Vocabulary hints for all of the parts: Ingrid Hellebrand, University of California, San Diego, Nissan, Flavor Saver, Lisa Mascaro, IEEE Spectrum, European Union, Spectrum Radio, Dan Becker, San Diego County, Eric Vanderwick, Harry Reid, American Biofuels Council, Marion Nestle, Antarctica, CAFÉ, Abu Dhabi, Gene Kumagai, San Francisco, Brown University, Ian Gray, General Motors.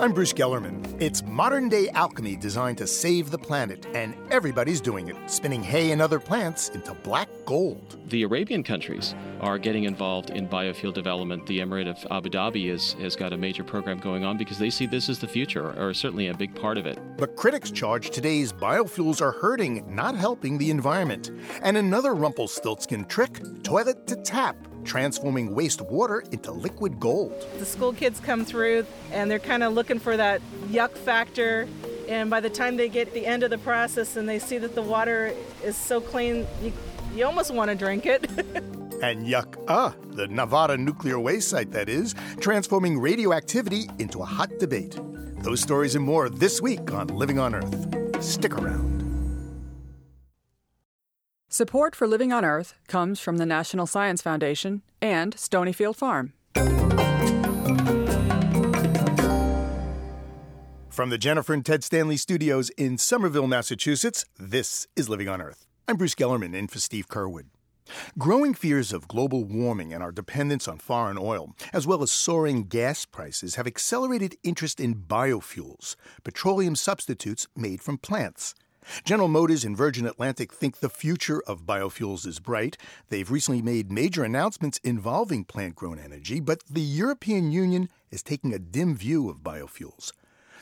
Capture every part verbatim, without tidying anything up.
I'm Bruce Gellerman. It's modern-day alchemy designed to save the planet, and everybody's doing it, spinning hay and other plants into black gold. The Arabian countries are getting involved in biofuel development. The Emirate of Abu Dhabi is, has got a major program going on because they see this as the future, or certainly a big part of it. But critics charge today's biofuels are hurting, not helping the environment. And another Rumpelstiltskin trick, toilet to tap, transforming waste water into liquid gold. The school kids come through and they're kind of looking for that yuck factor, and by the time they get to the end of the process and they see that the water is so clean, you, you almost want to drink it. And Yucca, the Nevada nuclear waste site that is, transforming radioactivity into a hot debate. Those stories and more this week on Living on Earth. Stick around. Support for Living on Earth comes from the National Science Foundation and Stonyfield Farm. From the Jennifer and Ted Stanley studios in Somerville, Massachusetts, this is Living on Earth. I'm Bruce Gellerman, in for Steve Curwood. Growing fears of global warming and our dependence on foreign oil, as well as soaring gas prices, have accelerated interest in biofuels, petroleum substitutes made from plants. General Motors and Virgin Atlantic think the future of biofuels is bright. They've recently made major announcements involving plant-grown energy, but the European Union is taking a dim view of biofuels.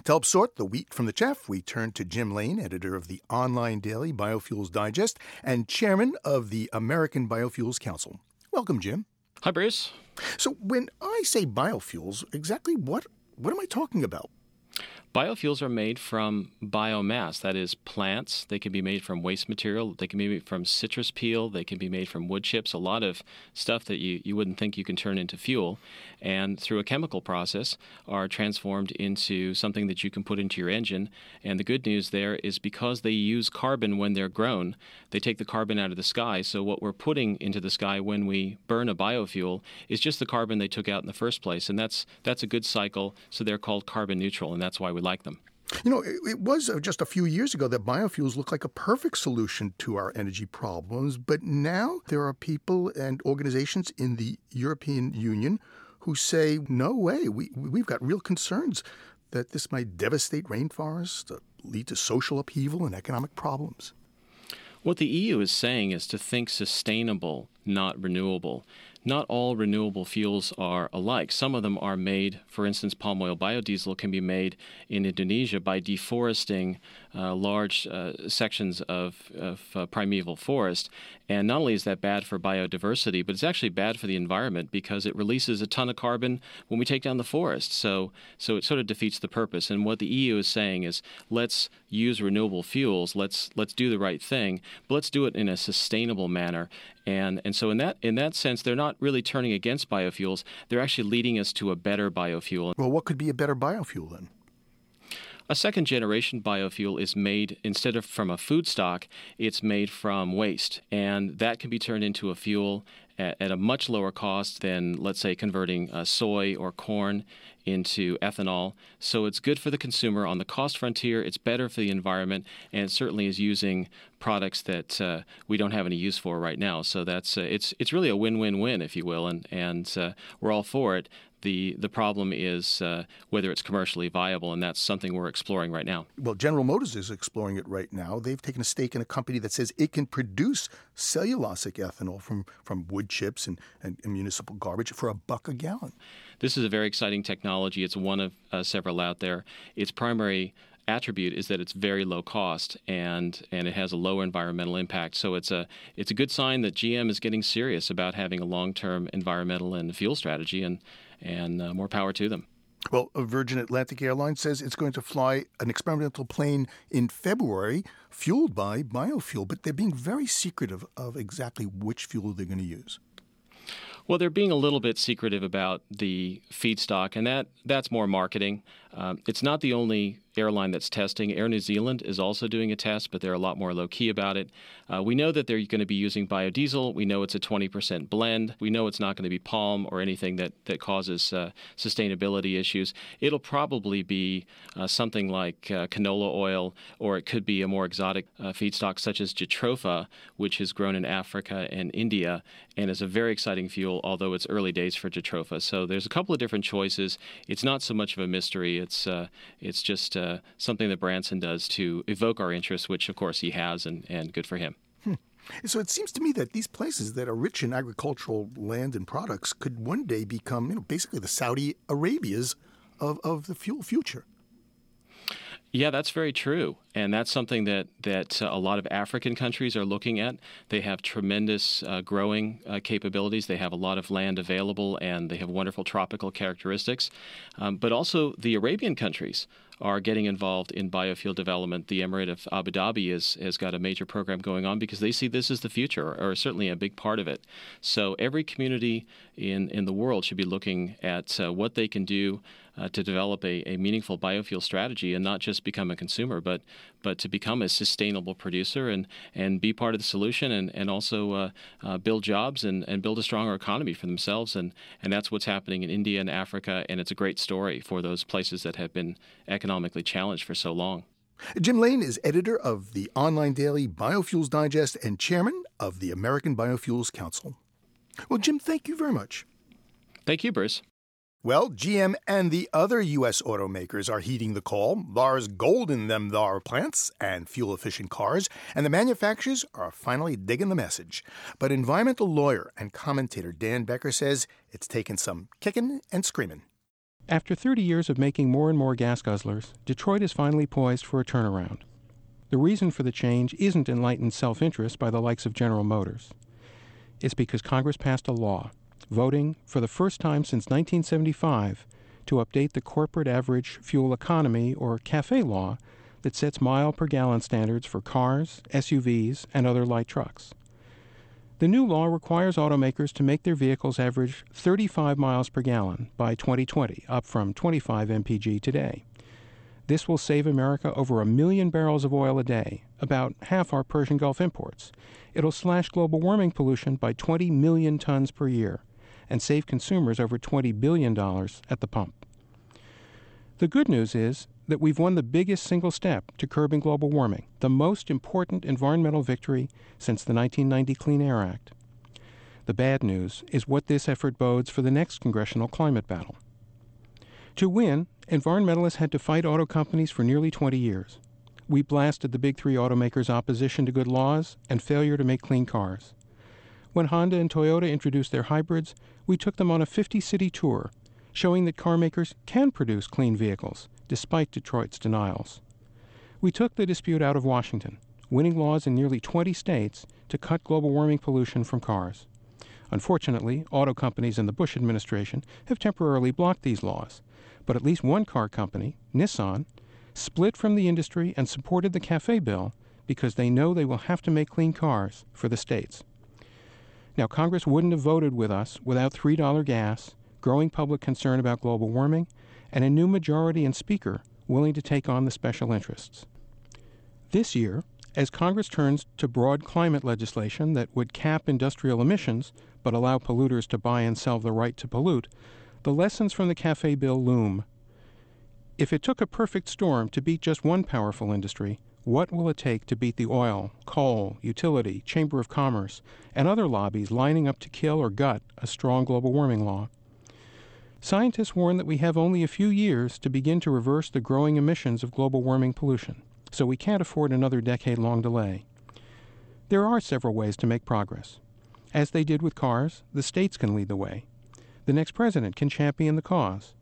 To help sort the wheat from the chaff, we turn to Jim Lane, editor of the online daily Biofuels Digest and chairman of the American Biofuels Council. Welcome, Jim. Hi, Bruce. So when I say biofuels, exactly what, what am I talking about? Biofuels are made from biomass, that is plants. They can be made from waste material. They can be made from citrus peel. They can be made from wood chips, a lot of stuff that you, you wouldn't think you can turn into fuel. And through a chemical process are transformed into something that you can put into your engine. And the good news there is because they use carbon when they're grown, they take the carbon out of the sky. So what we're putting into the sky when we burn a biofuel is just the carbon they took out in the first place. And that's that's a good cycle. So they're called carbon neutral, and that's why we We like them. You know, it was just a few years ago that biofuels looked like a perfect solution to our energy problems, but now there are people and organizations in the European Union who say, no way, we, we've got real concerns that this might devastate rainforests, lead to social upheaval and economic problems. What the E U is saying is to think sustainable, not renewable. Not all renewable fuels are alike. Some of them are made, for instance, palm oil biodiesel can be made in Indonesia by deforesting uh, large uh, sections of, of uh, primeval forest. And not only is that bad for biodiversity, but it's actually bad for the environment because it releases a ton of carbon when we take down the forest. So, so it sort of defeats the purpose. And what the E U is saying is, let's use renewable fuels. Let's let's do the right thing, but let's do it in a sustainable manner. And and so in that in that sense, they're not really turning against biofuels. They're actually leading us to a better biofuel. Well, what could be a better biofuel then? A second-generation biofuel is made, instead of from a food stock, it's made from waste. And that can be turned into a fuel at, at a much lower cost than, let's say, converting uh, soy or corn into ethanol. So it's good for the consumer on the cost frontier, it's better for the environment, and it certainly is using products that uh, we don't have any use for right now. So that's uh, it's it's really a win-win-win, if you will, and, and uh, we're all for it. The the problem is uh, whether it's commercially viable, and that's something we're exploring right now. Well, General Motors is exploring it right now. They've taken a stake in a company that says it can produce cellulosic ethanol from, from wood chips and, and, and municipal garbage for a buck a gallon. This is a very exciting technology. It's one of uh, several out there. Its primary attribute is that it's very low cost and and it has a low environmental impact. So it's a it's a good sign that G M is getting serious about having a long-term environmental and fuel strategy, and and uh, more power to them. Well, Virgin Atlantic Airlines says it's going to fly an experimental plane in February fueled by biofuel, but they're being very secretive of exactly which fuel they're going to use. Well, they're being a little bit secretive about the feedstock, and that that's more marketing. Um, it's not the only airline that's testing. Air New Zealand is also doing a test, but they're a lot more low-key about it. Uh, we know that they're going to be using biodiesel. We know it's a twenty percent blend. We know it's not going to be palm or anything that, that causes uh, sustainability issues. It'll probably be uh, something like uh, canola oil, or it could be a more exotic uh, feedstock such as jatropha, which is grown in Africa and India and is a very exciting fuel, although it's early days for jatropha. So there's a couple of different choices. It's not so much of a mystery. It's uh, it's just uh, something that Branson does to evoke our interest, which, of course, he has, and, and good for him. Hmm. So it seems to me that these places that are rich in agricultural land and products could one day become, you know, basically the Saudi Arabias of, of the fuel future. Yeah, that's very true. And that's something that, that uh, a lot of African countries are looking at. They have tremendous uh, growing uh, capabilities. They have a lot of land available, and they have wonderful tropical characteristics. Um, but also the Arabian countries are getting involved in biofuel development. The Emirate of Abu Dhabi is, has got a major program going on because they see this as the future, or, or certainly a big part of it. So every community in, in the world should be looking at uh, what they can do uh, to develop a, a meaningful biofuel strategy, and not just become a consumer, but but to become a sustainable producer and, and be part of the solution, and, and also uh, uh, build jobs and, and build a stronger economy for themselves. And, and that's what's happening in India and Africa, and it's a great story for those places that have been economically challenged for so long. Jim Lane is editor of the online daily Biofuels Digest and chairman of the American Biofuels Council. Well, Jim, thank you very much. Thank you, Bruce. Well, G M and the other U S automakers are heeding the call. There's gold in them thar plants and fuel-efficient cars, and the manufacturers are finally digging the message. But environmental lawyer and commentator Dan Becker says it's taken some kicking and screaming. After thirty years of making more and more gas guzzlers, Detroit is finally poised for a turnaround. The reason for the change isn't enlightened self-interest by the likes of General Motors. It's because Congress passed a law voting for the first time since nineteen seventy-five to update the corporate average fuel economy, or CAFE law, that sets mile per gallon standards for cars, S U Vs, and other light trucks. The new law requires automakers to make their vehicles average thirty-five miles per gallon by twenty twenty, up from twenty-five M P G today. This will save America over a million barrels of oil a day, about half our Persian Gulf imports. It'll slash global warming pollution by twenty million tons per year, and save consumers over twenty billion dollars at the pump. The good news is that we've won the biggest single step to curbing global warming, the most important environmental victory since the nineteen ninety Clean Air Act. The bad news is what this effort bodes for the next congressional climate battle. To win, environmentalists had to fight auto companies for nearly twenty years. We blasted the big three automakers' opposition to good laws and failure to make clean cars. When Honda and Toyota introduced their hybrids, we took them on a fifty-city tour, showing that carmakers can produce clean vehicles, despite Detroit's denials. We took the dispute out of Washington, winning laws in nearly twenty states to cut global warming pollution from cars. Unfortunately, auto companies in the Bush administration have temporarily blocked these laws, but at least one car company, Nissan, split from the industry and supported the CAFE bill because they know they will have to make clean cars for the states. Now, Congress wouldn't have voted with us without three dollars gas, growing public concern about global warming, and a new majority and speaker willing to take on the special interests. This year, as Congress turns to broad climate legislation that would cap industrial emissions but allow polluters to buy and sell the right to pollute, the lessons from the CAFE bill loom. If it took a perfect storm to beat just one powerful industry, what will it take to beat the oil, coal, utility, Chamber of Commerce, and other lobbies lining up to kill or gut a strong global warming law? Scientists warn that we have only a few years to begin to reverse the growing emissions of global warming pollution, so we can't afford another decade-long delay. There are several ways to make progress. As they did with cars, the states can lead the way. The next president can champion the cause.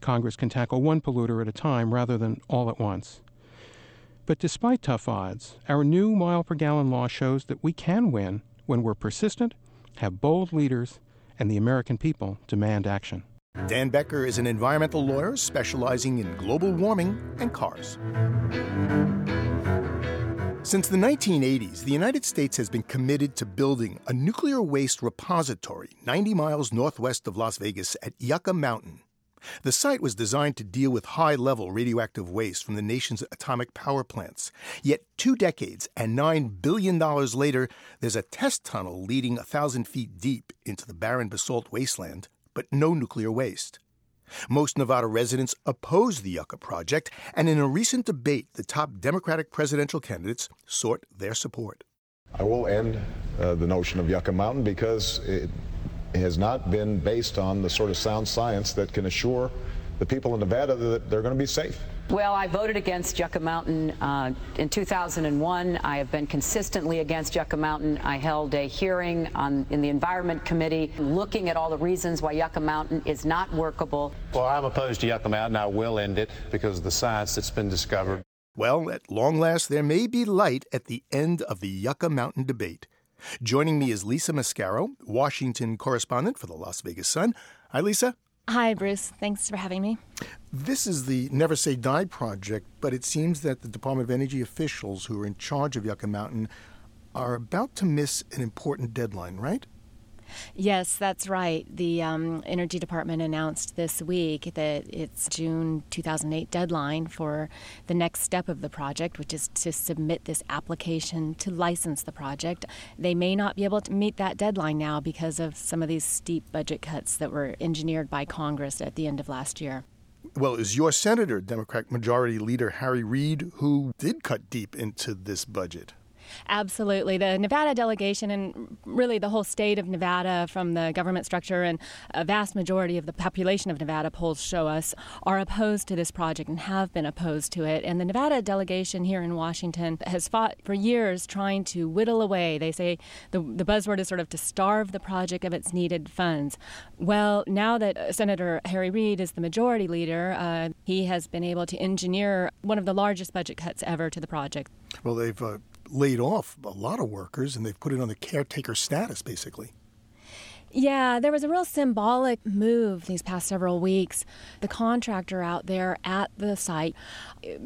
Congress can tackle one polluter at a time rather than all at once. But despite tough odds, our new mile-per-gallon law shows that we can win when we're persistent, have bold leaders, and the American people demand action. Dan Becker is an environmental lawyer specializing in global warming and cars. Since the nineteen eighties, the United States has been committed to building a nuclear waste repository ninety miles northwest of Las Vegas at Yucca Mountain. The site was designed to deal with high-level radioactive waste from the nation's atomic power plants. Yet two decades and nine billion dollars later, there's a test tunnel leading one thousand feet deep into the barren basalt wasteland, but no nuclear waste. Most Nevada residents oppose the Yucca project, and in a recent debate, the top Democratic presidential candidates sought their support. I will end uh, the notion of Yucca Mountain because it has not been based on the sort of sound science that can assure the people in Nevada that they're going to be safe. Well, I voted against Yucca Mountain uh, in two thousand one. I have been consistently against Yucca Mountain. I held a hearing on, in the Environment Committee looking at all the reasons why Yucca Mountain is not workable. Well, I'm opposed to Yucca Mountain. I will end it because of the science that's been discovered. Well, at long last, there may be light at the end of the Yucca Mountain debate. Joining me is Lisa Mascaro, Washington correspondent for the Las Vegas Sun. Hi, Lisa. Hi, Bruce. Thanks for having me. This is the Never Say Die project, but it seems that the Department of Energy officials who are in charge of Yucca Mountain are about to miss an important deadline, right? Yes, that's right. The um, Energy Department announced this week that its June two thousand eight deadline for the next step of the project, which is to submit this application to license the project. They may not be able to meet that deadline now because of some of these steep budget cuts that were engineered by Congress at the end of last year. Well, it was your senator, Democrat Majority Leader Harry Reid, who did cut deep into this budget. Absolutely. The Nevada delegation and really the whole state of Nevada, from the government structure and a vast majority of the population of Nevada, polls show us, are opposed to this project and have been opposed to it. And the Nevada delegation here in Washington has fought for years trying to whittle away. They say the, the buzzword is sort of to starve the project of its needed funds. Well, now that Senator Harry Reid is the majority leader, uh, he has been able to engineer one of the largest budget cuts ever to the project. Well, they've uh... laid off a lot of workers, and they've put it on the caretaker status, basically. Yeah, there was a real symbolic move these past several weeks. The contractor out there at the site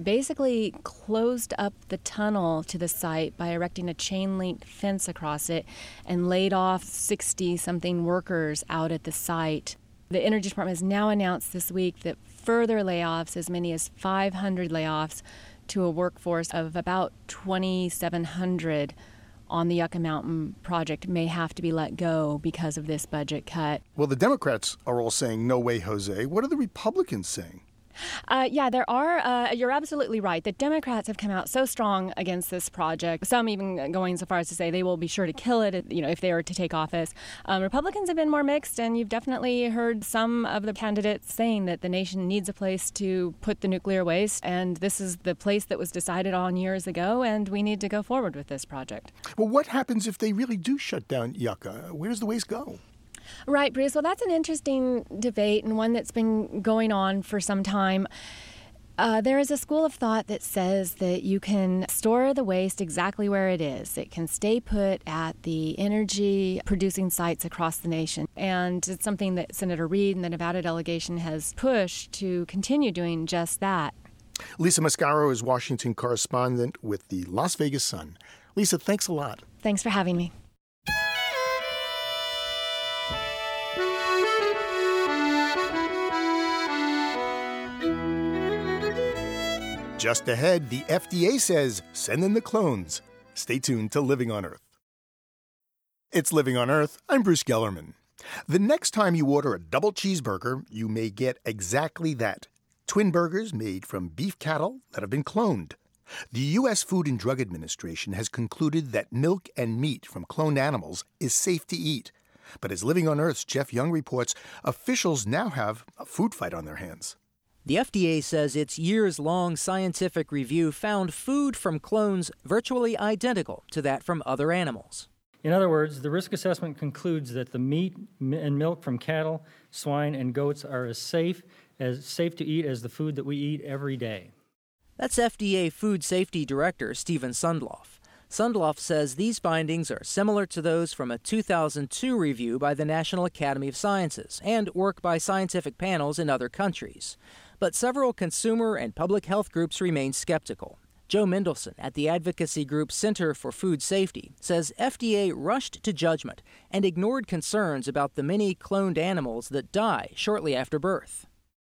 basically closed up the tunnel to the site by erecting a chain-link fence across it and laid off sixty-something workers out at the site. The Energy Department has now announced this week that further layoffs, as many as five hundred layoffs, to a workforce of about twenty-seven hundred on the Yucca Mountain project may have to be let go because of this budget cut. Well, the Democrats are all saying, no way, Jose. What are the Republicans saying? Uh, yeah, there are. Uh, you're absolutely right. The Democrats have come out so strong against this project, some even going so far as to say they will be sure to kill it, you know, if they are to take office. Um, Republicans have been more mixed, and you've definitely heard some of the candidates saying that the nation needs a place to put the nuclear waste, and this is the place that was decided on years ago, and we need to go forward with this project. Well, what happens if they really do shut down Yucca? Where does the waste go? Right, Bruce. Well, that's an interesting debate and one that's been going on for some time. Uh, there is a school of thought that says that you can store the waste exactly where it is. It can stay put at the energy-producing sites across the nation. And it's something that Senator Reid and the Nevada delegation has pushed to continue doing just that. Lisa Mascaro is Washington correspondent with the Las Vegas Sun. Lisa, thanks a lot. Thanks for having me. Just ahead, the F D A says, send in the clones. Stay tuned to Living on Earth. It's Living on Earth. I'm Bruce Gellerman. The next time you order a double cheeseburger, you may get exactly that. Twin burgers made from beef cattle that have been cloned. The U S Food and Drug Administration has concluded that milk and meat from cloned animals is safe to eat. But as Living on Earth's Jeff Young reports, officials now have a food fight on their hands. The F D A says its years-long scientific review found food from clones virtually identical to that from other animals. In other words, the risk assessment concludes that the meat and milk from cattle, swine, and goats are as safe as safe to eat as the food that we eat every day. That's F D A Food Safety Director Stephen Sundloff. Sundloff says these findings are similar to those from a two thousand two review by the National Academy of Sciences and work by scientific panels in other countries. But several consumer and public health groups remain skeptical. Joe Mendelson at the advocacy group Center for Food Safety says F D A rushed to judgment and ignored concerns about the many cloned animals that die shortly after birth.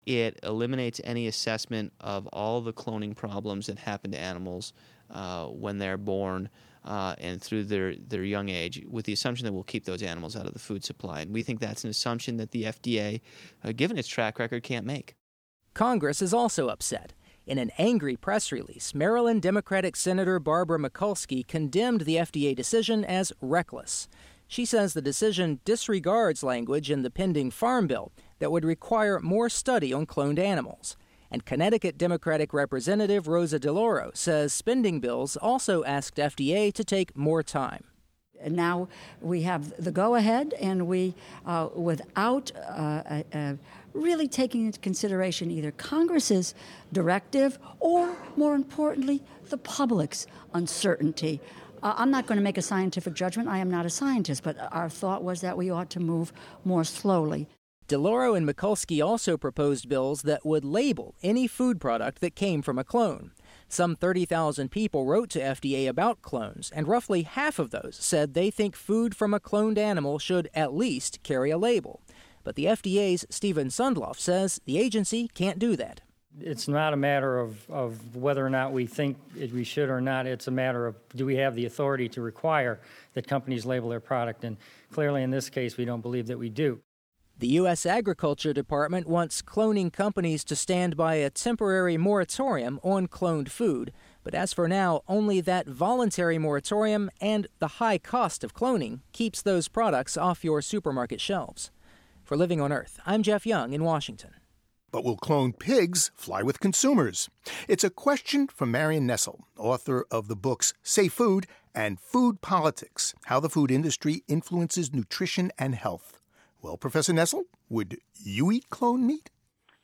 It eliminates any assessment of all the cloning problems that happen to animals uh, when they're born uh, and through their, their young age, with the assumption that we'll keep those animals out of the food supply. And we think that's an assumption that the F D A, uh, given its track record, can't make. Congress is also upset. In an angry press release, Maryland Democratic Senator Barbara Mikulski condemned the F D A decision as reckless. She says the decision disregards language in the pending Farm Bill that would require more study on cloned animals. And Connecticut Democratic Representative Rosa DeLauro says spending bills also asked F D A to take more time. Now we have the go-ahead, and we, uh, without uh, uh, really taking into consideration either Congress's directive or, more importantly, the public's uncertainty. Uh, I'm not going to make a scientific judgment. I am not a scientist, but our thought was that we ought to move more slowly. DeLauro and Mikulski also proposed bills that would label any food product that came from a clone. Some thirty thousand people wrote to F D A about clones, and roughly half of those said they think food from a cloned animal should at least carry a label. But the F D A's Stephen Sundloff says the agency can't do that. It's not a matter of, of whether or not we think it, we should or not. It's a matter of, do we have the authority to require that companies label their product? And clearly in this case, we don't believe that we do. The U S. Agriculture Department wants cloning companies to stand by a temporary moratorium on cloned food, but as for now, only that voluntary moratorium and the high cost of cloning keeps those products off your supermarket shelves. For Living on Earth, I'm Jeff Young in Washington. But will cloned pigs fly with consumers? It's a question from Marion Nestle, author of the books Safe Food and Food Politics, How the Food Industry Influences Nutrition and Health. Well, Professor Nestle, would you eat clone meat?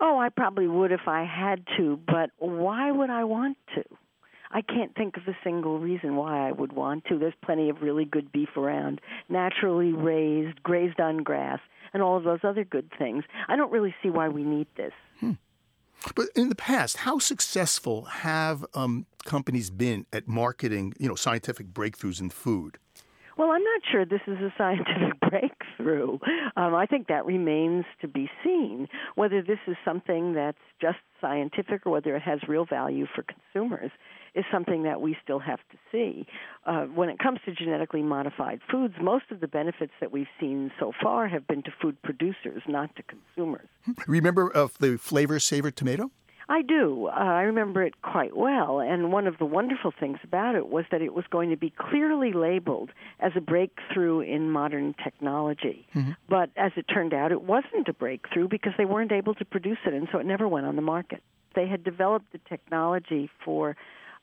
Oh, I probably would if I had to, but why would I want to? I can't think of a single reason why I would want to. There's plenty of really good beef around, naturally raised, grazed on grass, and all of those other good things. I don't really see why we need this. Hmm. But in the past, how successful have um, companies been at marketing, you know, scientific breakthroughs in food? Well, I'm not sure this is a scientific breakthrough. Um, I think that remains to be seen, whether this is something that's just scientific or whether it has real value for consumers is something that we still have to see. Uh, when it comes to genetically modified foods, most of the benefits that we've seen so far have been to food producers, not to consumers. Remember uh, the flavor saver tomato? I do. Uh, I remember it quite well, and one of the wonderful things about it was that it was going to be clearly labeled as a breakthrough in modern technology. Mm-hmm. But as it turned out, it wasn't a breakthrough because they weren't able to produce it, and so it never went on the market. They had developed the technology for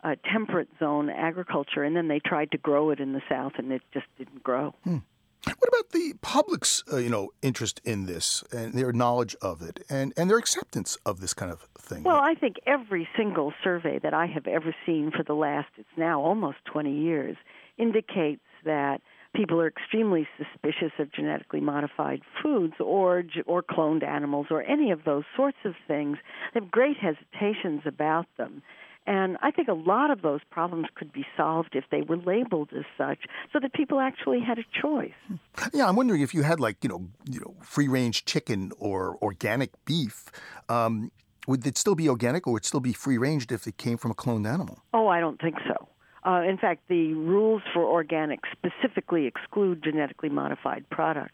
uh, temperate zone agriculture, and then they tried to grow it in the South, and it just didn't grow. Mm. What about the public's, uh, you know, interest in this and their knowledge of it and, and their acceptance of this kind of thing? Well, I think every single survey that I have ever seen for the last, it's now almost twenty years, indicates that people are extremely suspicious of genetically modified foods or or cloned animals or any of those sorts of things. They have great hesitations about them. And I think a lot of those problems could be solved if they were labeled as such so that people actually had a choice. Yeah, I'm wondering if you had, like, you know, you know free-range chicken or organic beef, um, would it still be organic or would it still be free-ranged if it came from a cloned animal? Oh, I don't think so. Uh, in fact, the rules for organic specifically exclude genetically modified products.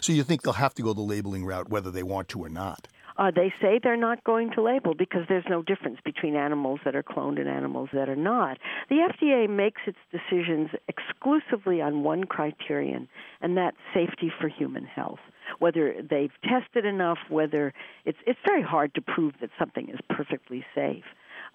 So you think they'll have to go the labeling route whether they want to or not? Uh, they say they're not going to label because there's no difference between animals that are cloned and animals that are not. The F D A makes its decisions exclusively on one criterion, and that's safety for human health. Whether they've tested enough, whether it's it's very hard to prove that something is perfectly safe.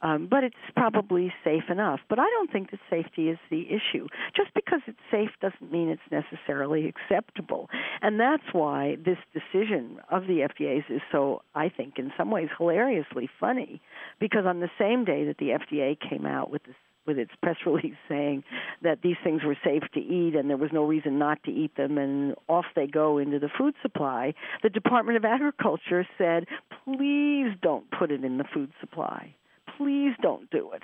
Um, but it's probably safe enough. But I don't think that safety is the issue. Just because it's safe doesn't mean it's necessarily acceptable. And that's why this decision of the F D A's is so, I think, in some ways hilariously funny, because on the same day that the F D A came out with this, with its press release saying that these things were safe to eat and there was no reason not to eat them and off they go into the food supply, the Department of Agriculture said, please don't put it in the food supply. Please don't do it.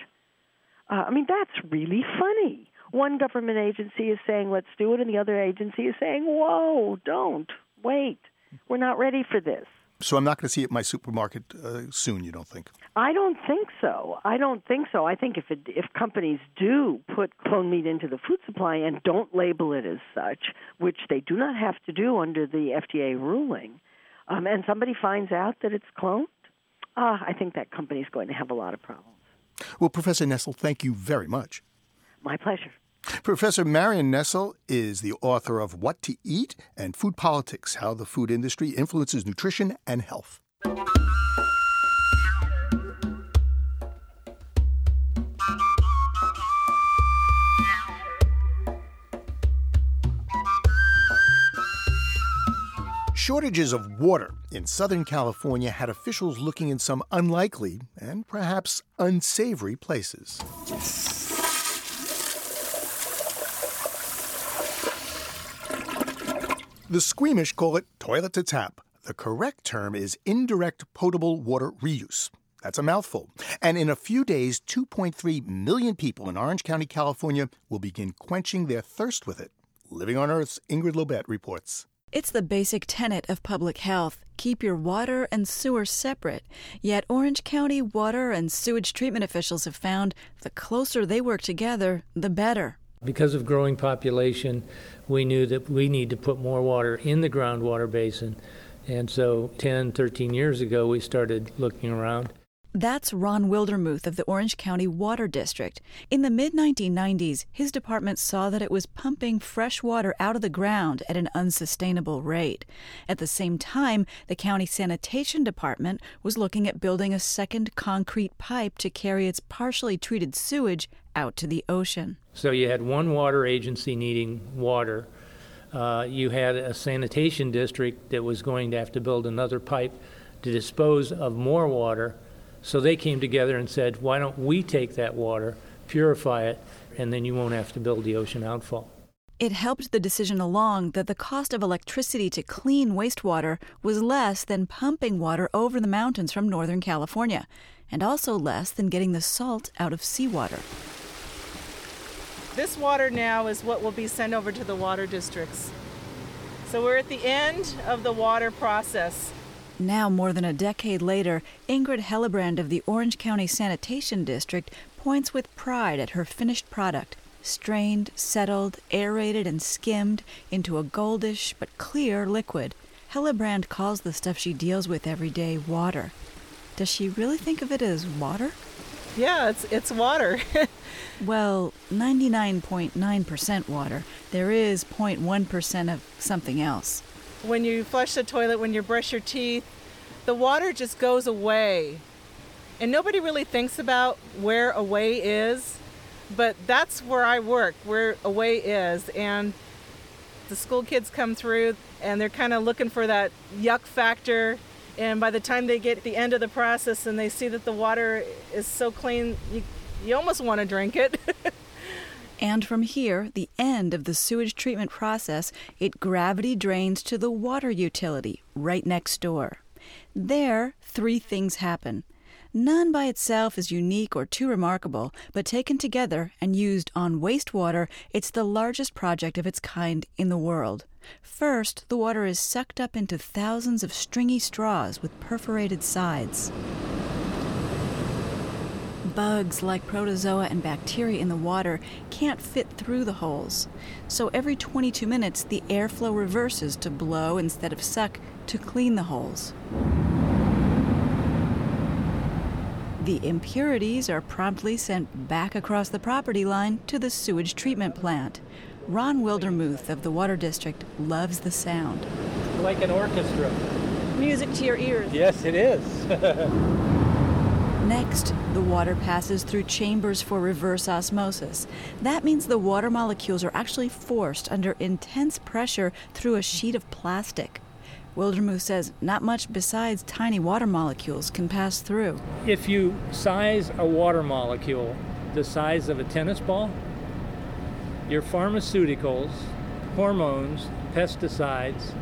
Uh, I mean, that's really funny. One government agency is saying, let's do it, and the other agency is saying, whoa, don't, wait. We're not ready for this. So I'm not going to see it in my supermarket uh, soon, you don't think? I don't think so. I don't think so. I think if it, if companies do put clone meat into the food supply and don't label it as such, which they do not have to do under the F D A ruling, um, and somebody finds out that it's cloned, uh, I think that company's going to have a lot of problems. Well, Professor Nestle, thank you very much. My pleasure. Professor Marion Nestle is the author of What to Eat and Food Politics, How the Food Industry Influences Nutrition and Health. Shortages of water in Southern California had officials looking in some unlikely and perhaps unsavory places. The squeamish call it toilet to tap. The correct term is indirect potable water reuse. That's a mouthful. And in a few days, two point three million people in Orange County, California will begin quenching their thirst with it. Living on Earth's Ingrid Lobet reports. It's the basic tenet of public health. Keep your water and sewer separate. Yet Orange County water and sewage treatment officials have found the closer they work together, the better. Because of growing population, we knew that we need to put more water in the groundwater basin. And so ten, thirteen years ago, we started looking around. That's Ron Wildermuth of the Orange County Water District. In the mid nineteen nineties, his department saw that it was pumping fresh water out of the ground at an unsustainable rate. At the same time, the county sanitation department was looking at building a second concrete pipe to carry its partially treated sewage out to the ocean. So you had one water agency needing water. Uh, you had a sanitation district that was going to have to build another pipe to dispose of more water. So they came together and said, why don't we take that water, purify it, and then you won't have to build the ocean outfall. It helped the decision along that the cost of electricity to clean wastewater was less than pumping water over the mountains from Northern California, and also less than getting the salt out of seawater. This water now is what will be sent over to the water districts. So we're at the end of the water process. Now, more than a decade later, Ingrid Hellebrand of the Orange County Sanitation District points with pride at her finished product, strained, settled, aerated, and skimmed into a goldish but clear liquid. Hellebrand calls the stuff she deals with every day water. Does she really think of it as water? Yeah, it's it's water. Well, ninety-nine point nine percent water. There is zero point one percent of something else. When you flush the toilet, when you brush your teeth, the water just goes away. And nobody really thinks about where away is, but that's where I work, where away is. And the school kids come through and they're kind of looking for that yuck factor. And by the time they get to the end of the process and they see that the water is so clean, you, you almost want to drink it. And from here, the end of the sewage treatment process, it gravity drains to the water utility right next door. There, three things happen. None by itself is unique or too remarkable, but taken together and used on wastewater, it's the largest project of its kind in the world. First, the water is sucked up into thousands of stringy straws with perforated sides. Bugs like protozoa and bacteria in the water can't fit through the holes. So every twenty-two minutes, the airflow reverses to blow instead of suck to clean the holes. The impurities are promptly sent back across the property line to the sewage treatment plant. Ron Wildermuth of the Water District loves the sound. Like an orchestra. Music to your ears. Yes, it is. Next, the water passes through chambers for reverse osmosis. That means the water molecules are actually forced under intense pressure through a sheet of plastic. Wildermuth says not much besides tiny water molecules can pass through. If you size a water molecule the size of a tennis ball, your pharmaceuticals, hormones, pesticides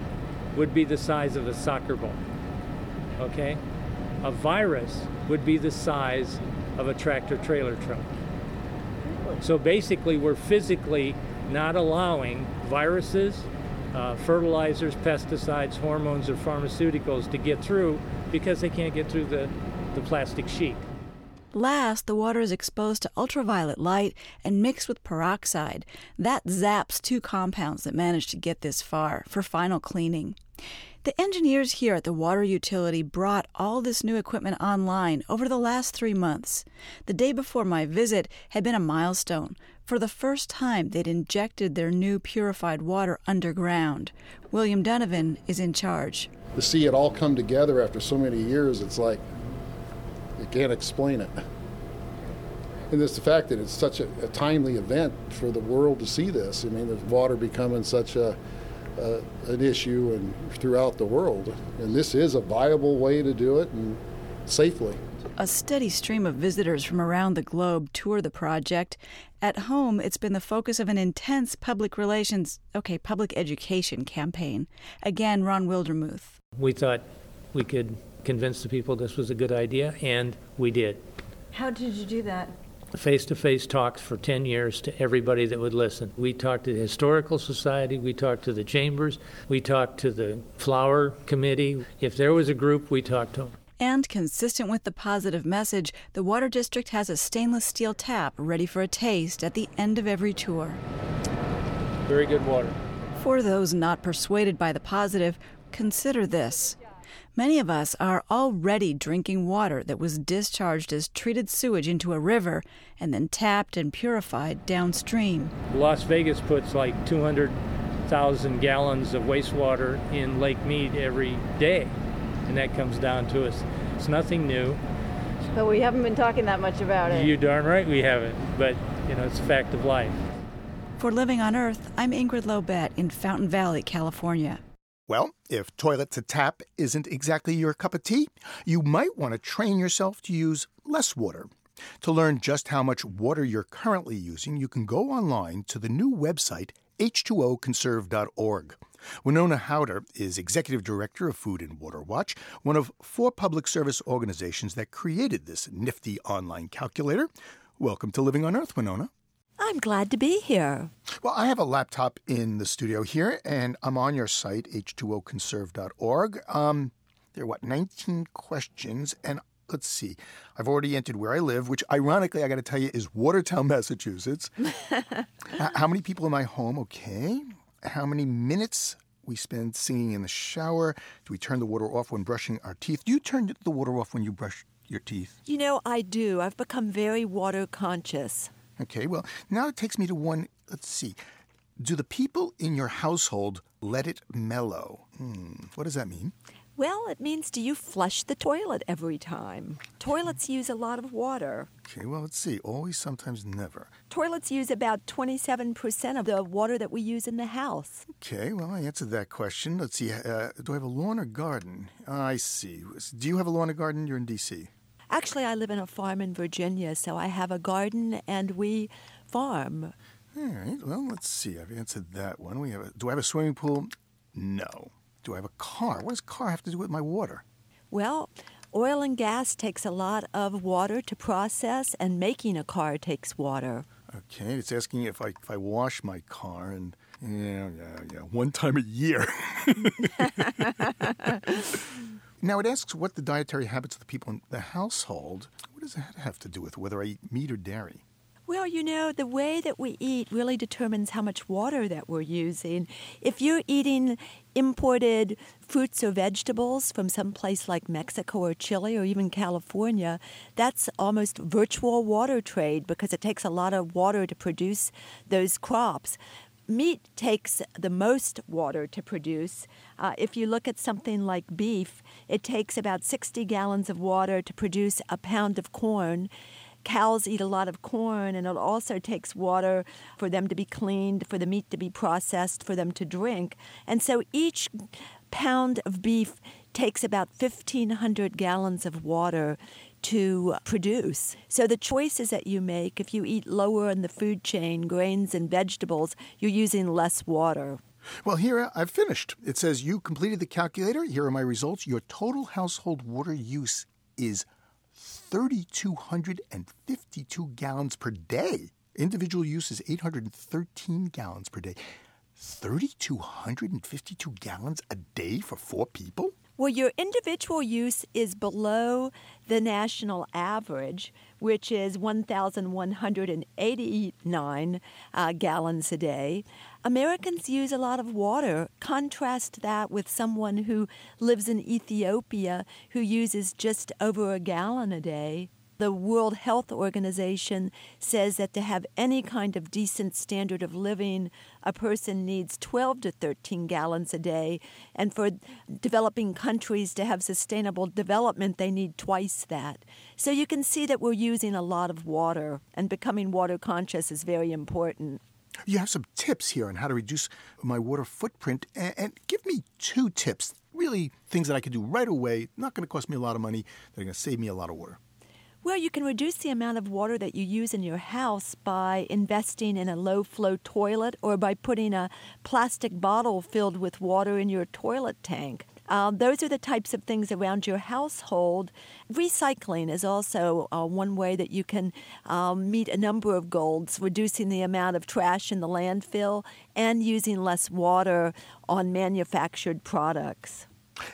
would be the size of a soccer ball, okay? A virus would be the size of a tractor-trailer truck. So basically, we're physically not allowing viruses, uh, fertilizers, pesticides, hormones, or pharmaceuticals to get through because they can't get through the, the plastic sheet. Last, the water is exposed to ultraviolet light and mixed with peroxide. That zaps two compounds that managed to get this far for final cleaning. The engineers here at the water utility brought all this new equipment online over the last three months. The day before my visit had been a milestone. For the first time, they'd injected their new purified water underground. William Donovan is in charge. To see it all come together after so many years, it's like you can't explain it. And it's the fact that it's such a, a timely event for the world to see this. I mean, the water becoming such a Uh, an issue and throughout the world, and this is a viable way to do it, and safely. A steady stream of visitors from around the globe tour the project. At home, it's been the focus of an intense public relations, okay, public education campaign. Again, Ron Wildermuth. We thought we could convince the people this was a good idea, and we did. How did you do that? Face-to-face talks for ten years to everybody that would listen. We talked to the Historical Society, we talked to the Chambers, we talked to the Flower Committee. If there was a group, we talked to them. And consistent with the positive message, the Water District has a stainless steel tap ready for a taste at the end of every tour. Very good water. For those not persuaded by the positive, consider this. Many of us are already drinking water that was discharged as treated sewage into a river and then tapped and purified downstream. Las Vegas puts like two hundred thousand gallons of wastewater in Lake Mead every day, and that comes down to us. It's nothing new. But we haven't been talking that much about it. You're darn right we haven't, but you know, it's a fact of life. For Living on Earth, I'm Ingrid Lobet in Fountain Valley, California. Well, if toilet to tap isn't exactly your cup of tea, you might want to train yourself to use less water. To learn just how much water you're currently using, you can go online to the new website, h two o conserve dot org. Winona Howder is Executive Director of Food and Water Watch, one of four public service organizations that created this nifty online calculator. Welcome to Living on Earth, Winona. I'm glad to be here. Well, I have a laptop in the studio here, and I'm on your site, h two o conserve dot org. Um, there are, what, nineteen questions, and let's see. I've already entered where I live, which, ironically, I got to tell you, is Watertown, Massachusetts. How many people in my home? Okay. How many minutes we spend singing in the shower? Do we turn the water off when brushing our teeth? Do you turn the water off when you brush your teeth? You know, I do. I've become very water conscious. Okay, well, now it takes me to one, let's see. Do the people in your household let it mellow? Hmm, what does that mean? Well, it means do you flush the toilet every time? Toilets use a lot of water. Okay, well, let's see. Always, sometimes, never. Toilets use about twenty-seven percent of the water that we use in the house. Okay, well, I answered that question. Let's see. Uh, do I have a lawn or garden? I see. Do you have a lawn or garden? You're in D C Actually, I live in a farm in Virginia, so I have a garden and we farm. All right. Well, let's see. I've answered that one. We have. A, do I have a swimming pool? No. Do I have a car? What does car have to do with my water? Well, oil and gas takes a lot of water to process, and making a car takes water. Okay. It's asking if I if I wash my car and yeah yeah yeah one time a year. Now, it asks what the dietary habits of the people in the household. What does that have to do with whether I eat meat or dairy? Well, you know, the way that we eat really determines how much water that we're using. If you're eating imported fruits or vegetables from some place like Mexico or Chile or even California, that's almost virtual water trade because it takes a lot of water to produce those crops. Meat takes the most water to produce. Uh, if you look at something like beef, it takes about sixty gallons of water to produce a pound of corn. Cows eat a lot of corn, and it also takes water for them to be cleaned, for the meat to be processed, for them to drink. And so each pound of beef takes about fifteen hundred gallons of water to produce. So the choices that you make, if you eat lower in the food chain, grains and vegetables, you're using less water. Well, here I've finished. It says you completed the calculator. Here are my results. Your total household water use is three thousand two hundred fifty-two gallons per day. Individual use is eight hundred thirteen gallons per day. three thousand two hundred fifty-two gallons a day for four people? Well, your individual use is below the national average, which is one thousand one hundred eighty-nine uh, gallons a day. Americans use a lot of water. Contrast that with someone who lives in Ethiopia who uses just over a gallon a day. The World Health Organization says that to have any kind of decent standard of living, a person needs twelve to thirteen gallons a day. And for developing countries to have sustainable development, they need twice that. So you can see that we're using a lot of water, and becoming water conscious is very important. You have some tips here on how to reduce my water footprint. And give me two tips, really things that I can do right away, not going to cost me a lot of money, that are going to save me a lot of water. Well, you can reduce the amount of water that you use in your house by investing in a low-flow toilet or by putting a plastic bottle filled with water in your toilet tank. Uh, those are the types of things around your household. Recycling is also uh, one way that you can um, meet a number of goals, reducing the amount of trash in the landfill and using less water on manufactured products.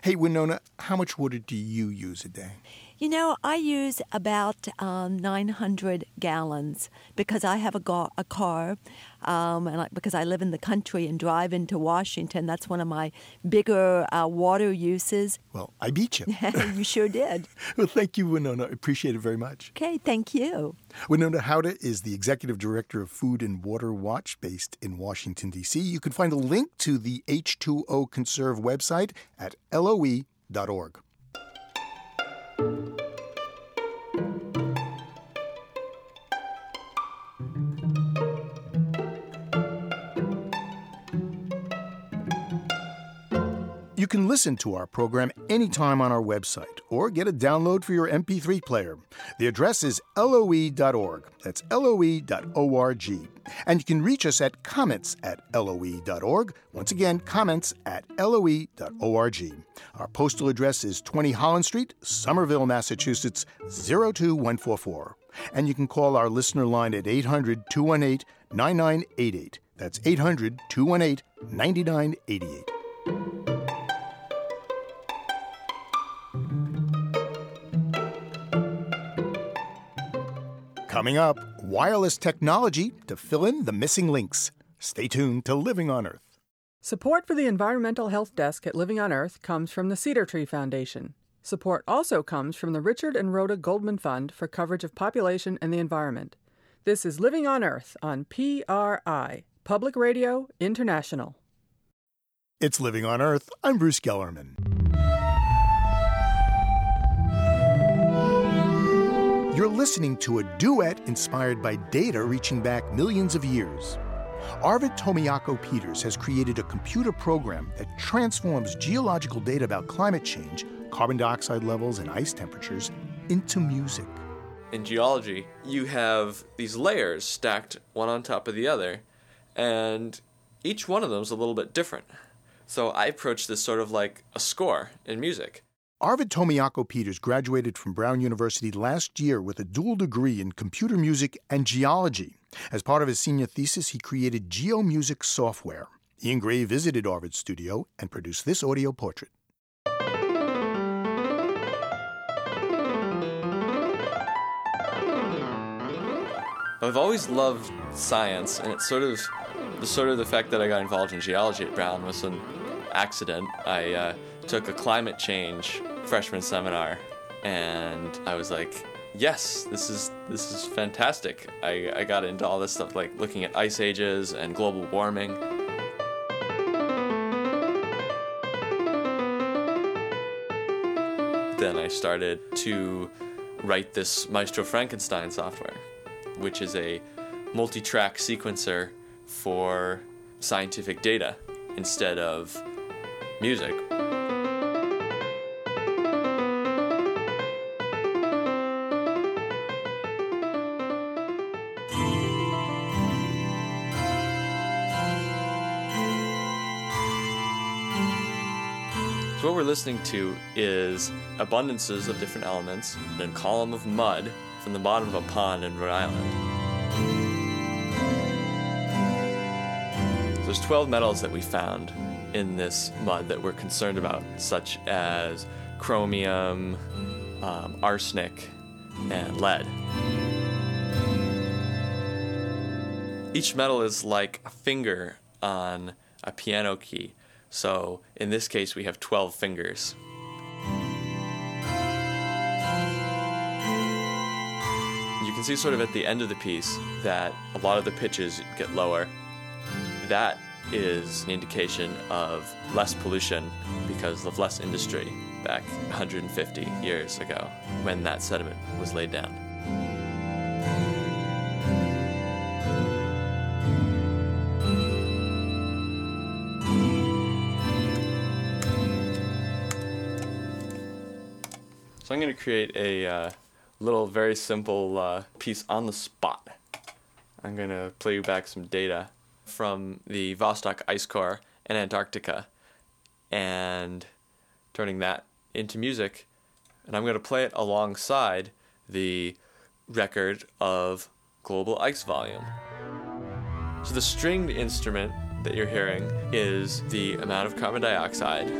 Hey, Winona, how much water do you use a day? You know, I use about um, nine hundred gallons because I have a, go- a car, um, and I, because I live in the country and drive into Washington. That's one of my bigger uh, water uses. Well, I beat you. You sure did. Well, thank you, Winona. I appreciate it very much. Okay, thank you. Winona Howda is the Executive Director of Food and Water Watch based in Washington, D C You can find a link to the H two O Conserve website at L O E dot org. You can listen to our program anytime on our website or get a download for your M P three player. The address is L O E dot org. That's L O E dot org. And you can reach us at comments at L O E dot org. Once again, comments at L O E dot org. Our postal address is twenty Holland Street, Somerville, Massachusetts, zero two one four four. And you can call our listener line at eight hundred two one eight nine nine eight eight. That's eight hundred two one eight nine nine eight eight. Coming up, wireless technology to fill in the missing links. Stay tuned to Living on Earth. Support for the Environmental Health Desk at Living on Earth comes from the Cedar Tree Foundation. Support also comes from the Richard and Rhoda Goldman Fund for coverage of population and the environment. This is Living on Earth on P R I, Public Radio International. It's Living on Earth. I'm Bruce Gellerman. You're listening to a duet inspired by data reaching back millions of years. Arvid Tomiyako Peters has created a computer program that transforms geological data about climate change, carbon dioxide levels, and ice temperatures into music. In geology, you have these layers stacked one on top of the other, and each one of them is a little bit different. So I approach this sort of like a score in music. Arvid Tomiyako Peters graduated from Brown University last year with a dual degree in computer music and geology. As part of his senior thesis, he created geomusic software. Ian Gray visited Arvid's studio and produced this audio portrait. I've always loved science, and it's sort of the sort of the fact that I got involved in geology at Brown was an accident. I uh, took a climate change freshman seminar, and I was like, yes, this is this is fantastic. I, I got into all this stuff, like looking at ice ages and global warming. Then I started to write this Maestro Frankenstein software, which is a multi-track sequencer for scientific data instead of music. So what we're listening to is abundances of different elements in a column of mud from the bottom of a pond in Rhode Island. there's twelve metals that we found in this mud that we're concerned about, such as chromium, um, arsenic, and lead. Each metal is like a finger on a piano key. So in this case, we have twelve fingers. You can see sort of at the end of the piece that a lot of the pitches get lower. That is an indication of less pollution because of less industry back one hundred fifty years ago when that sediment was laid down. So I'm going to create a uh, little, very simple uh, piece on the spot. I'm going to play you back some data from the Vostok Ice Core in Antarctica and turning that into music. And I'm going to play it alongside the record of global ice volume. So the stringed instrument that you're hearing is the amount of carbon dioxide.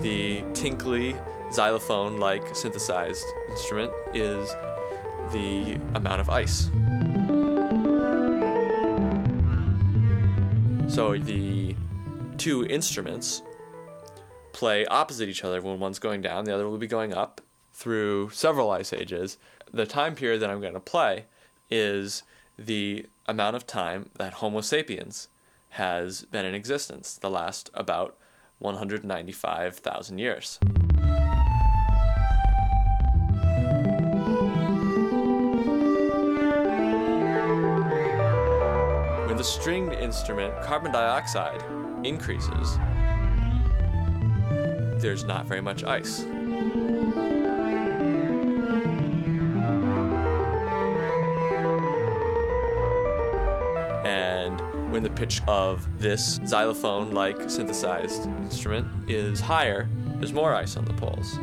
The tinkly, xylophone-like synthesized instrument is the amount of ice. So the two instruments play opposite each other. When one's going down, the other will be going up through several ice ages. The time period that I'm going to play is the amount of time that Homo sapiens has been in existence, the last about one hundred ninety-five thousand years. With the stringed instrument, carbon dioxide increases. There's not very much ice. And when the pitch of this xylophone-like synthesized instrument is higher, there's more ice on the poles.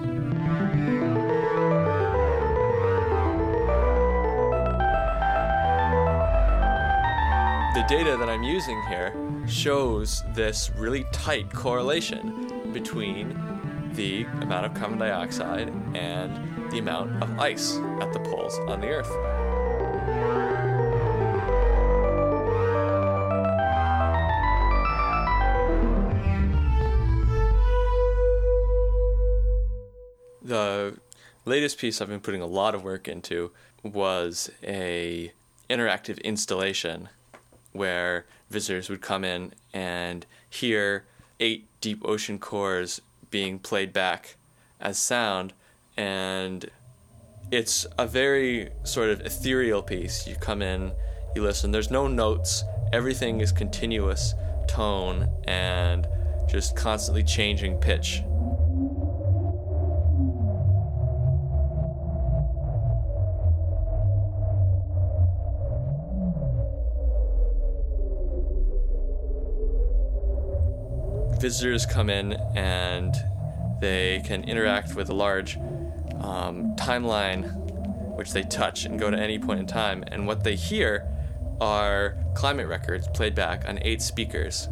The data that I'm using here shows this really tight correlation between the amount of carbon dioxide and the amount of ice at the poles on the Earth. The latest piece I've been putting a lot of work into was a interactive installation where visitors would come in and hear eight deep ocean cores being played back as sound, and it's a very sort of ethereal piece. You come in, you listen, there's no notes, everything is continuous tone and just constantly changing pitch. Visitors come in and they can interact with a large um, timeline which they touch and go to any point in time, and what they hear are climate records played back on eight speakers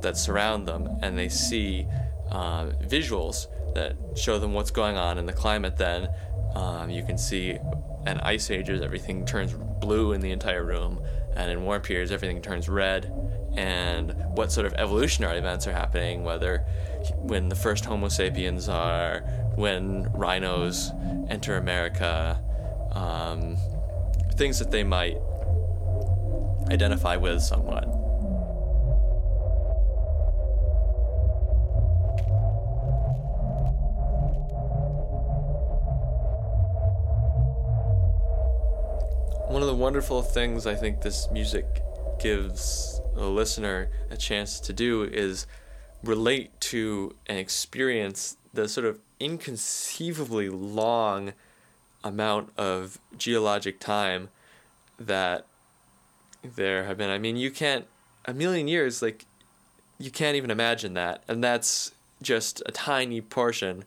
that surround them, and they see uh, visuals that show them what's going on in the climate then. Um, you can see in ice ages everything turns blue in the entire room, and in warm periods everything turns red, and what sort of evolutionary events are happening, whether when the first Homo sapiens are, when rhinos enter America, um, things that they might identify with somewhat. One of the wonderful things I think this music gives a listener a chance to do is relate to and experience the sort of inconceivably long amount of geologic time that there have been. I mean, you can't, a million years, like, you can't even imagine that. And that's just a tiny portion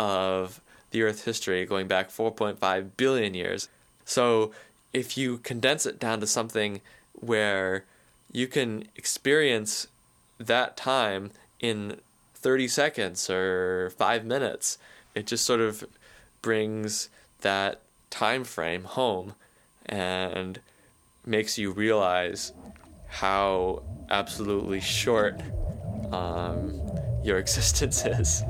of the Earth's history going back four point five billion years. So if you condense it down to something where you can experience that time in thirty seconds or five minutes, it just sort of brings that time frame home and makes you realize how absolutely short um, your existence is.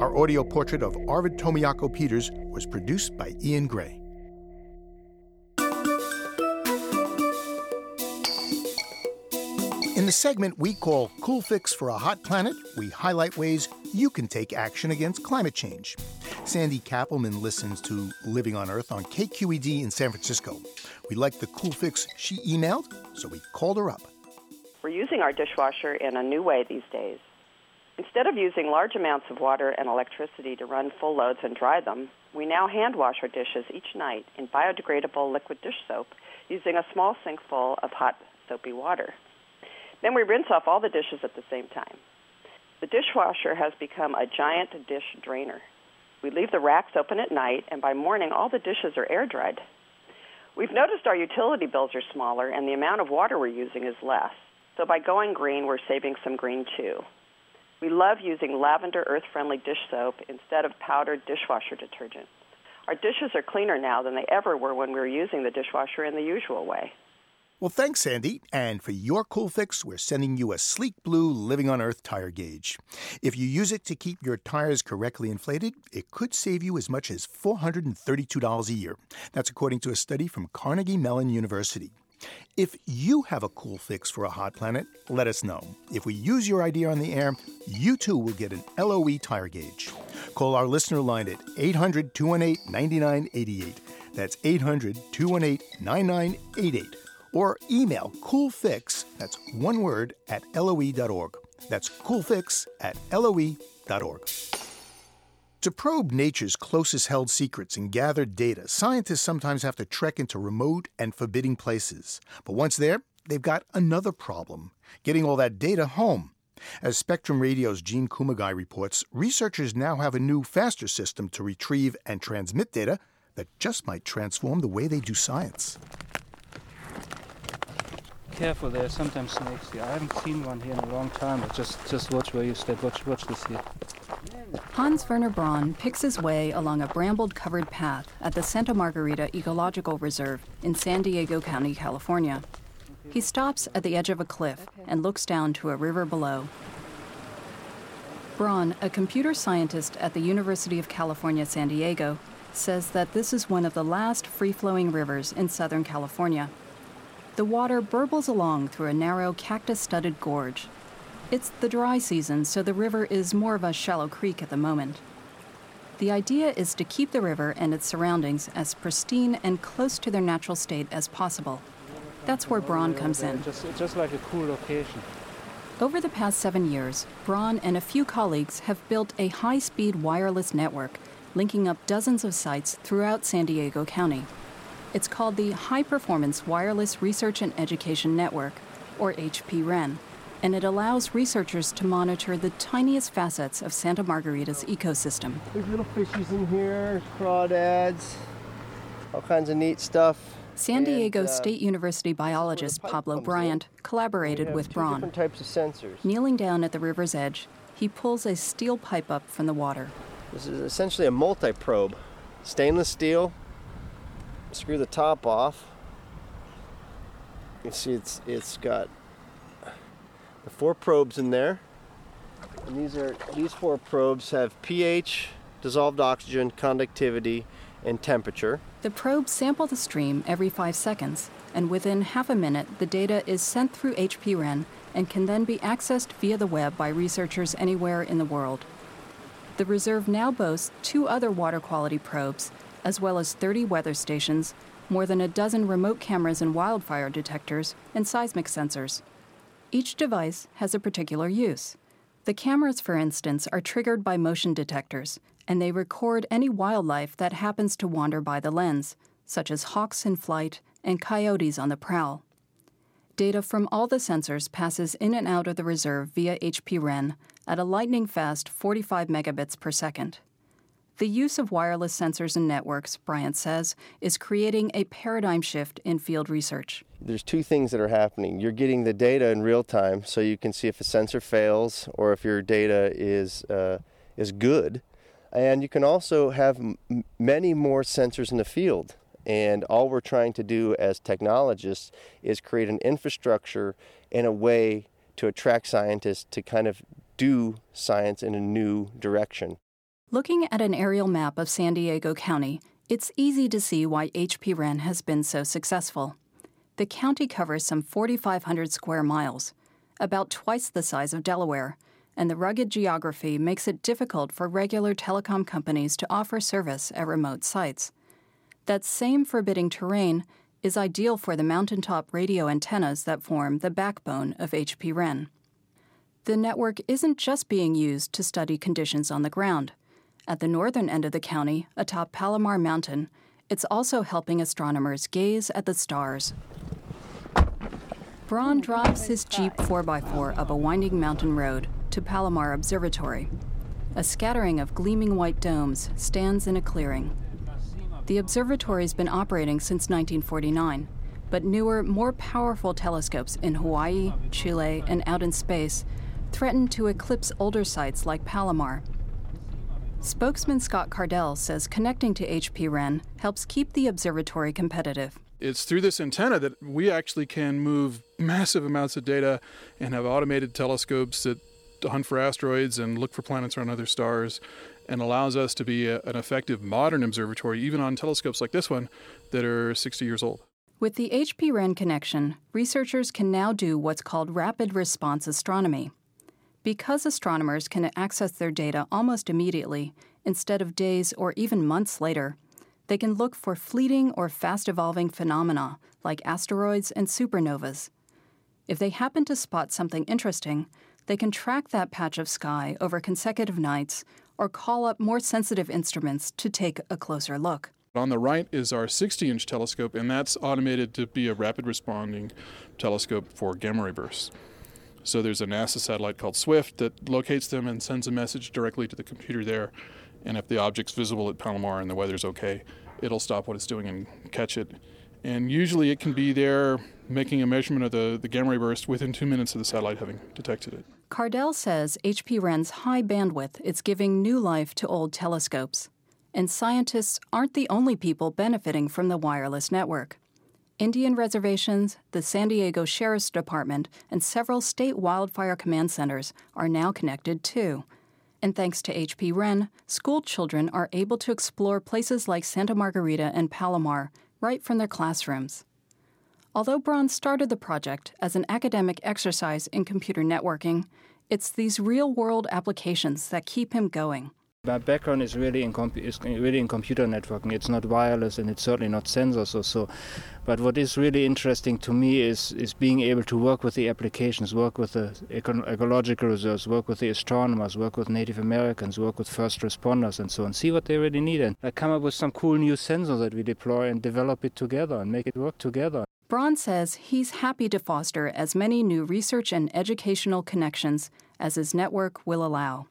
Our audio portrait of Arvid Tomiyako Peters was produced by Ian Gray. In the segment we call Cool Fix for a Hot Planet, we highlight ways you can take action against climate change. Sandy Kappelman listens to Living on Earth on K Q E D in San Francisco. We liked the cool fix she emailed, so we called her up. We're using our dishwasher in a new way these days. Instead of using large amounts of water and electricity to run full loads and dry them, we now hand wash our dishes each night in biodegradable liquid dish soap using a small sink full of hot, soapy water. Then we rinse off all the dishes at the same time. The dishwasher has become a giant dish drainer. We leave the racks open at night, and by morning, all the dishes are air-dried. We've noticed our utility bills are smaller, and the amount of water we're using is less. So by going green, we're saving some green, too. We love using lavender earth-friendly dish soap instead of powdered dishwasher detergent. Our dishes are cleaner now than they ever were when we were using the dishwasher in the usual way. Well, thanks, Sandy. And for your cool fix, we're sending you a sleek blue Living on Earth tire gauge. If you use it to keep your tires correctly inflated, it could save you as much as four hundred thirty-two dollars a year. That's according to a study from Carnegie Mellon University. If you have a cool fix for a hot planet, let us know. If we use your idea on the air, you too will get an L O E tire gauge. Call our listener line at eight hundred, two one eight, nine nine eight eight. That's eight hundred, two one eight, nine nine eight eight. Or email coolfix, that's one word, at L O E dot org. That's coolfix at L O E dot org. To probe nature's closest-held secrets and gather data, scientists sometimes have to trek into remote and forbidding places. But once there, they've got another problem, getting all that data home. As Spectrum Radio's Gene Kumagai reports, researchers now have a new, faster system to retrieve and transmit data that just might transform the way they do science. Careful, there are sometimes snakes here. I haven't seen one here in a long time, but just, just watch where you step. Watch, watch this here. Hans Werner Braun picks his way along a bramble-covered path at the Santa Margarita Ecological Reserve in San Diego County, California. He stops at the edge of a cliff and looks down to a river below. Braun, a computer scientist at the University of California, San Diego, says that this is one of the last free-flowing rivers in Southern California. The water burbles along through a narrow, cactus-studded gorge. It's the dry season, so the river is more of a shallow creek at the moment. The idea is to keep the river and its surroundings as pristine and close to their natural state as possible. That's where Braun comes in. Just, just like a cool location. Over the past seven years, Braun and a few colleagues have built a high-speed wireless network, linking up dozens of sites throughout San Diego County. It's called the High Performance Wireless Research and Education Network, or H P R E N, and it allows researchers to monitor the tiniest facets of Santa Margarita's ecosystem. There's little fishies in here, crawdads, all kinds of neat stuff. San Diego and, uh, State University biologist Pablo Bryant collaborated with Braun. Different types of sensors. Kneeling down at the river's edge, he pulls a steel pipe up from the water. This is essentially a multi-probe, stainless steel. Screw the top off. You see it's it's got the four probes in there. And these are these four probes have pH, dissolved oxygen, conductivity, and temperature. The probes sample the stream every five seconds, and within half a minute the data is sent through H P R E N and can then be accessed via the web by researchers anywhere in the world. The reserve now boasts two other water quality probes, as well as thirty weather stations, more than a dozen remote cameras and wildfire detectors, and seismic sensors. Each device has a particular use. The cameras, for instance, are triggered by motion detectors, and they record any wildlife that happens to wander by the lens, such as hawks in flight and coyotes on the prowl. data from all the sensors passes in and out of the reserve via H P R E N at a lightning-fast forty-five megabits per second. The use of wireless sensors and networks, Bryant says, is creating a paradigm shift in field research. There's two things that are happening. You're getting the data in real time, so you can see if a sensor fails or if your data is uh, is good. And you can also have m- many more sensors in the field. And all we're trying to do as technologists is create an infrastructure and a way to attract scientists to kind of do science in a new direction. Looking at an aerial map of San Diego County, it's easy to see why H P R E N has been so successful. The county covers some forty-five hundred square miles, about twice the size of Delaware, and the rugged geography makes it difficult for regular telecom companies to offer service at remote sites. That same forbidding terrain is ideal for the mountaintop radio antennas that form the backbone of H P R E N. The network isn't just being used to study conditions on the ground. At the northern end of the county, atop Palomar Mountain, it's also helping astronomers gaze at the stars. Braun drives his Jeep four by four up a winding mountain road to Palomar Observatory. A scattering of gleaming white domes stands in a clearing. The observatory's been operating since nineteen forty-nine, but newer, more powerful telescopes in Hawaii, Chile, and out in space threaten to eclipse older sites like Palomar. Spokesman Scott Cardell says connecting to H P R E N helps keep the observatory competitive. It's through this antenna that we actually can move massive amounts of data and have automated telescopes that hunt for asteroids and look for planets around other stars, and allows us to be a, an effective modern observatory, even on telescopes like this one that are sixty years old. With the H P R E N connection, researchers can now do what's called rapid response astronomy. Because astronomers can access their data almost immediately, instead of days or even months later, they can look for fleeting or fast-evolving phenomena like asteroids and supernovas. If they happen to spot something interesting, they can track that patch of sky over consecutive nights or call up more sensitive instruments to take a closer look. On the right is our sixty-inch telescope, and that's automated to be a rapid-responding telescope for gamma ray bursts. So there's a NASA satellite called SWIFT that locates them and sends a message directly to the computer there, and if the object's visible at Palomar and the weather's okay, it'll stop what it's doing and catch it. And usually it can be there making a measurement of the, the gamma ray burst within two minutes of the satellite having detected it. Cardell says H P R E N's high bandwidth is giving new life to old telescopes. And scientists aren't the only people benefiting from the wireless network. Indian reservations, the San Diego Sheriff's Department, and several state wildfire command centers are now connected too. And thanks to H P R E N, school children are able to explore places like Santa Margarita and Palomar right from their classrooms. Although Braun started the project as an academic exercise in computer networking, it's these real-world applications that keep him going. My background is really in, com- is really in computer networking. It's not wireless, and it's certainly not sensors or so. But what is really interesting to me is, is being able to work with the applications, work with the eco- ecological reserves, work with the astronomers, work with Native Americans, work with first responders and so on, see what they really need. And I come up with some cool new sensors that we deploy and develop it together and make it work together. Braun says he's happy to foster as many new research and educational connections as his network will allow.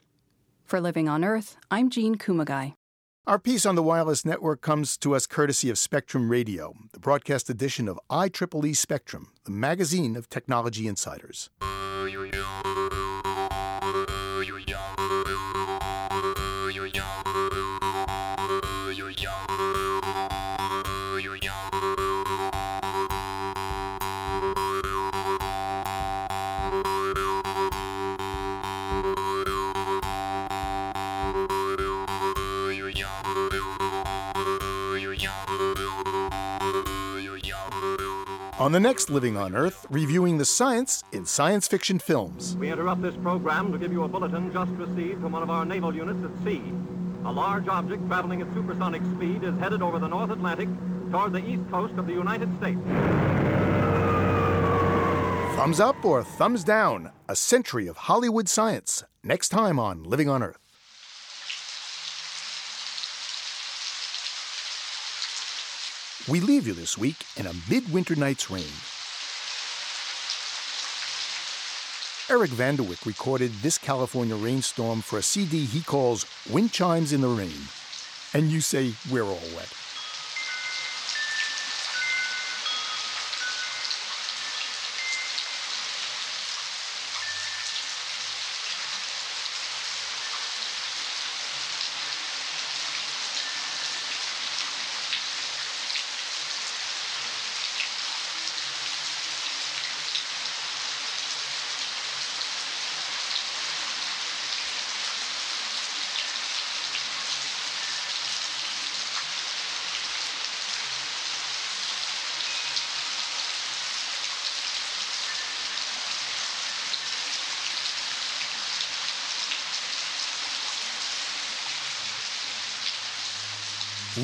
For Living on Earth, I'm Jean Kumagai. Our piece on the wireless network comes to us courtesy of Spectrum Radio, the broadcast edition of I triple E Spectrum, the magazine of technology insiders. On the next Living on Earth, reviewing the science in science fiction films. We interrupt this program to give you a bulletin just received from one of our naval units at sea. A large object traveling at supersonic speed is headed over the North Atlantic toward the east coast of the United States. Thumbs up or thumbs down? A century of Hollywood science. Next time on Living on Earth. We leave you this week in a midwinter night's rain. Eric Vanderwick recorded this California rainstorm for a C D he calls Wind Chimes in the Rain. And you say we're all wet.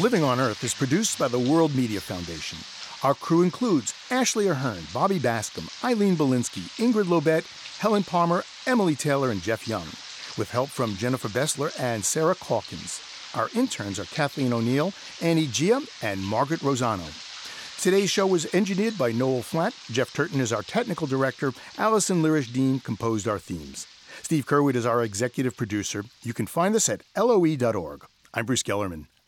Living on Earth is produced by the World Media Foundation. Our crew includes Ashley Ahern, Bobby Bascom, Eileen Belinsky, Ingrid Lobet, Helen Palmer, Emily Taylor, and Jeff Young, with help from Jennifer Bessler and Sarah Calkins. Our interns are Kathleen O'Neill, Annie Gia, and Margaret Rosano. Today's show was engineered by Noel Flatt. Jeff Turton is our technical director. Allison Lirish-Dean composed our themes. Steve Curwood is our executive producer. You can find us at L O E dot org. I'm Bruce Gellerman.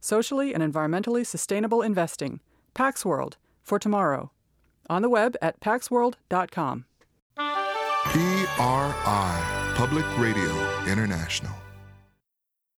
socially and environmentally sustainable investing. PaxWorld, for tomorrow. On the web at pax world dot com. P R I, Public Radio International.